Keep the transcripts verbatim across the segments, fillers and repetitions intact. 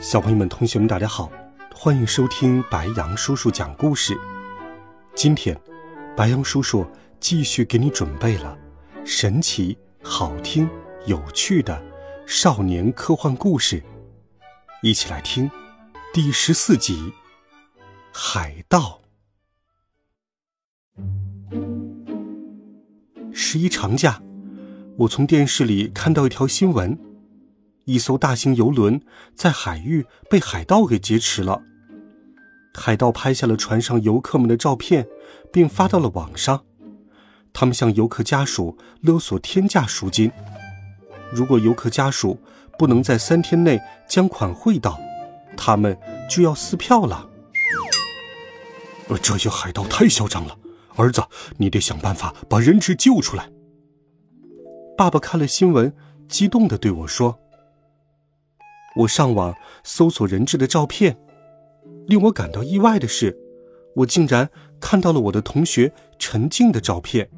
小朋友们同学们大家好，欢迎收听白羊叔叔讲故事。今天白羊叔叔继续给你准备了神奇、好听、有趣的少年科幻故事，一起来听第十四集《海盗》。十一长假，我从电视里看到一条新闻，一艘大型游轮在海域被海盗给劫持了。海盗拍下了船上游客们的照片，并发到了网上。他们向游客家属勒索天价赎金，如果游客家属不能在三天内将款汇到，他们就要撕票了。这些海盗太嚣张了，儿子，你得想办法把人质救出来。爸爸看了新闻，激动地对我说。我上网搜索人质的照片，令我感到意外的是，我竟然看到了我的同学陈静的照片。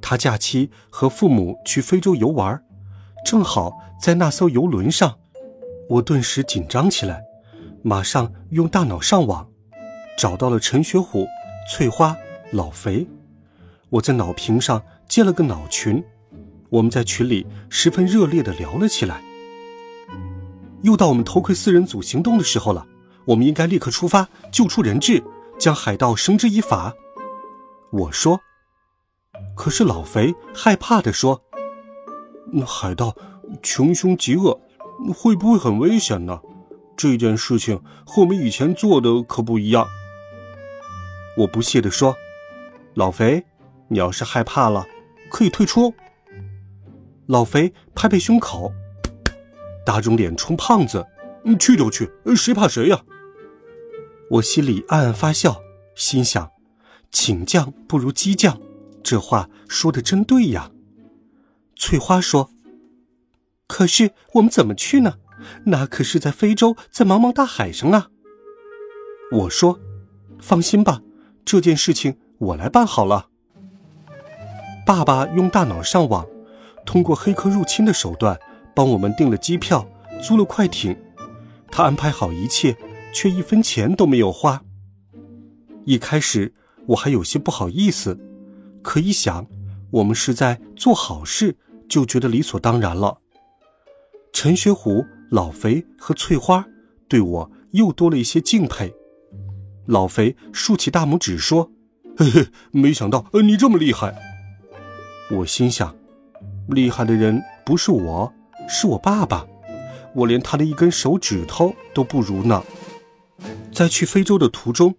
他假期和父母去非洲游玩，正好在那艘游轮上。我顿时紧张起来，马上用大脑上网，找到了陈学虎、翠花、老肥。我在脑屏上建了个脑群，我们在群里十分热烈地聊了起来。又到我们头盔四人组行动的时候了，我们应该立刻出发，救出人质，将海盗绳之以法。我说。可是老肥害怕地说，那海盗穷凶极恶，会不会很危险呢？这件事情和我们以前做的可不一样。我不屑地说，老肥，你要是害怕了，可以退出。老肥拍拍胸口，打肿脸充胖子，去就去，谁怕谁呀？我心里暗暗发笑，心想，请将不如激将，这话说得真对呀。翠花说，可是我们怎么去呢？那可是在非洲，在茫茫大海上啊。我说，放心吧，这件事情我来办好了。爸爸用大脑上网，通过黑客入侵的手段帮我们订了机票，租了快艇。他安排好一切，却一分钱都没有花。一开始我还有些不好意思，可一想我们是在做好事，就觉得理所当然了。陈学虎、老肥和翠花对我又多了一些敬佩。老肥竖起大拇指说，嘿嘿，没想到你这么厉害。我心想，厉害的人不是我，是我爸爸，我连他的一根手指头都不如呢。在去非洲的途中，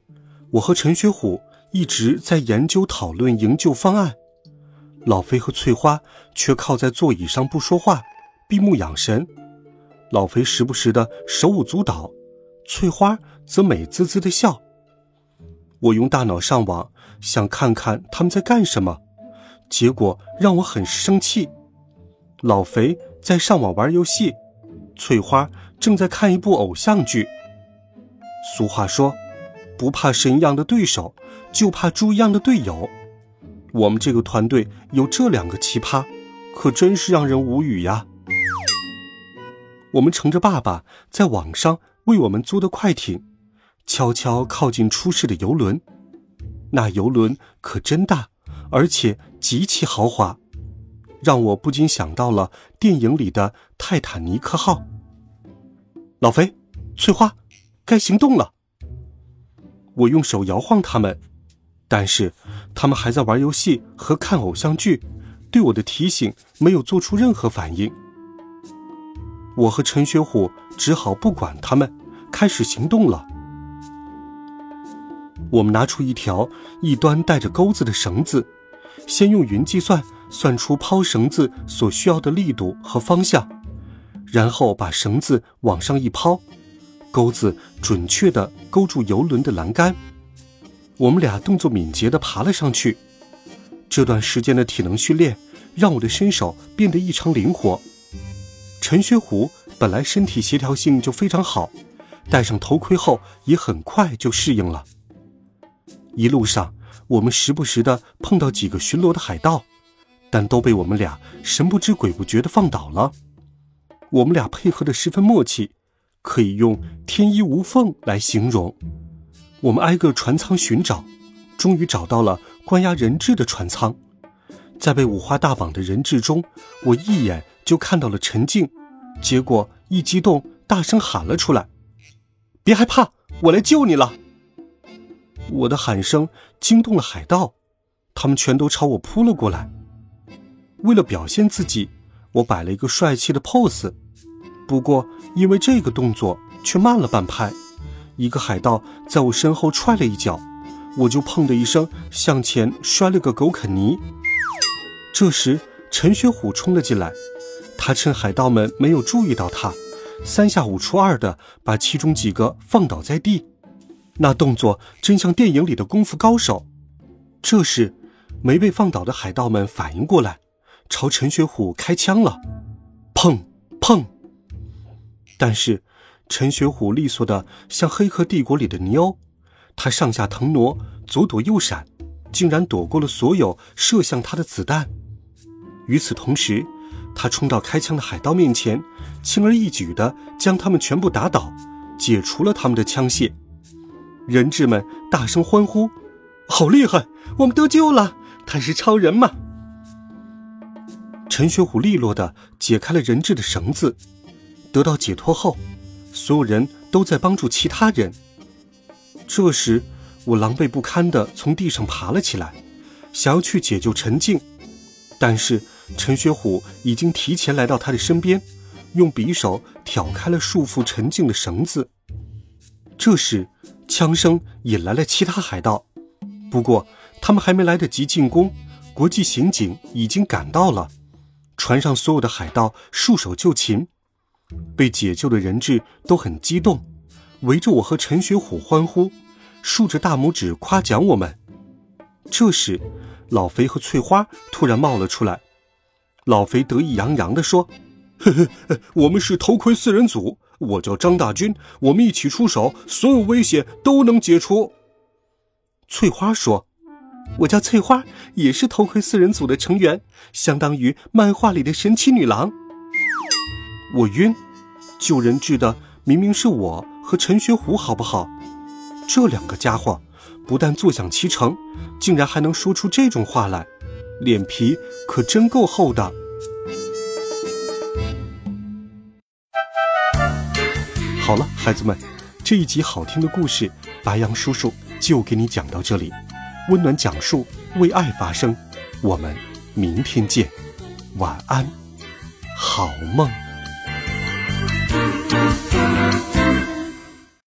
我和陈学虎一直在研究讨论营救方案，老肥和翠花却靠在座椅上不说话，闭目养神。老肥时不时的手舞足蹈，翠花则美滋滋的笑。我用大脑上网，想看看他们在干什么，结果让我很生气。老肥在上网玩游戏，翠花正在看一部偶像剧。俗话说，不怕神一样的对手，就怕猪一样的队友。我们这个团队有这两个奇葩，可真是让人无语呀。我们乘着爸爸在网上为我们租的快艇，悄悄靠近出事的游轮。那游轮可真大，而且极其豪华，让我不禁想到了电影里的泰坦尼克号。老肥、翠花，该行动了。我用手摇晃他们，但是他们还在玩游戏和看偶像剧，对我的提醒没有做出任何反应。我和陈学虎只好不管他们，开始行动了。我们拿出一条一端带着钩子的绳子，先用云计算算出抛绳子所需要的力度和方向，然后把绳子往上一抛，钩子准确地勾住游轮的栏杆。我们俩动作敏捷地爬了上去。这段时间的体能训练让我的身手变得异常灵活。陈学虎本来身体协调性就非常好，戴上头盔后也很快就适应了。一路上我们时不时地碰到几个巡逻的海盗，但都被我们俩神不知鬼不觉地放倒了。我们俩配合得十分默契，可以用天衣无缝来形容。我们挨个船舱寻找，终于找到了关押人质的船舱。在被五花大绑的人质中，我一眼就看到了陈静，结果一激动大声喊了出来：别害怕，我来救你了。我的喊声惊动了海盗，他们全都朝我扑了过来。为了表现自己，我摆了一个帅气的 pose， 不过因为这个动作却慢了半拍。一个海盗在我身后踹了一脚，我就砰的一声向前摔了个狗啃泥。这时陈学虎冲了进来，他趁海盗们没有注意到他，三下五除二的把其中几个放倒在地，那动作真像电影里的功夫高手。这时没被放倒的海盗们反应过来，朝陈学虎开枪了，砰砰。但是陈学虎利索的像黑客帝国里的尼欧，他上下腾挪，左躲右闪，竟然躲过了所有射向他的子弹。与此同时，他冲到开枪的海盗面前，轻而易举的将他们全部打倒，解除了他们的枪械。人质们大声欢呼：好厉害，我们得救了，他是超人嘛。陈学虎利落地解开了人质的绳子。得到解脱后，所有人都在帮助其他人。这时我狼狈不堪地从地上爬了起来，想要去解救陈静，但是陈学虎已经提前来到他的身边，用匕首挑开了束缚陈静的绳子。这时枪声引来了其他海盗，不过他们还没来得及进攻，国际刑警已经赶到了。船上所有的海盗束手就擒，被解救的人质都很激动，围着我和陈学虎欢呼，竖着大拇指夸奖我们。这时老肥和翠花突然冒了出来，老肥得意洋洋地说：呵呵，我们是头盔四人组，我叫张大军，我们一起出手，所有威胁都能解除。翠花说：我叫翠花，也是头盔四人组的成员，相当于漫画里的神奇女郎。我晕，救人质的明明是我和陈学虎好不好？这两个家伙不但坐享其成，竟然还能说出这种话来，脸皮可真够厚的。好了，孩子们，这一集好听的故事，白羊叔叔就给你讲到这里。温暖讲述，为爱发声，我们明天见，晚安，好梦。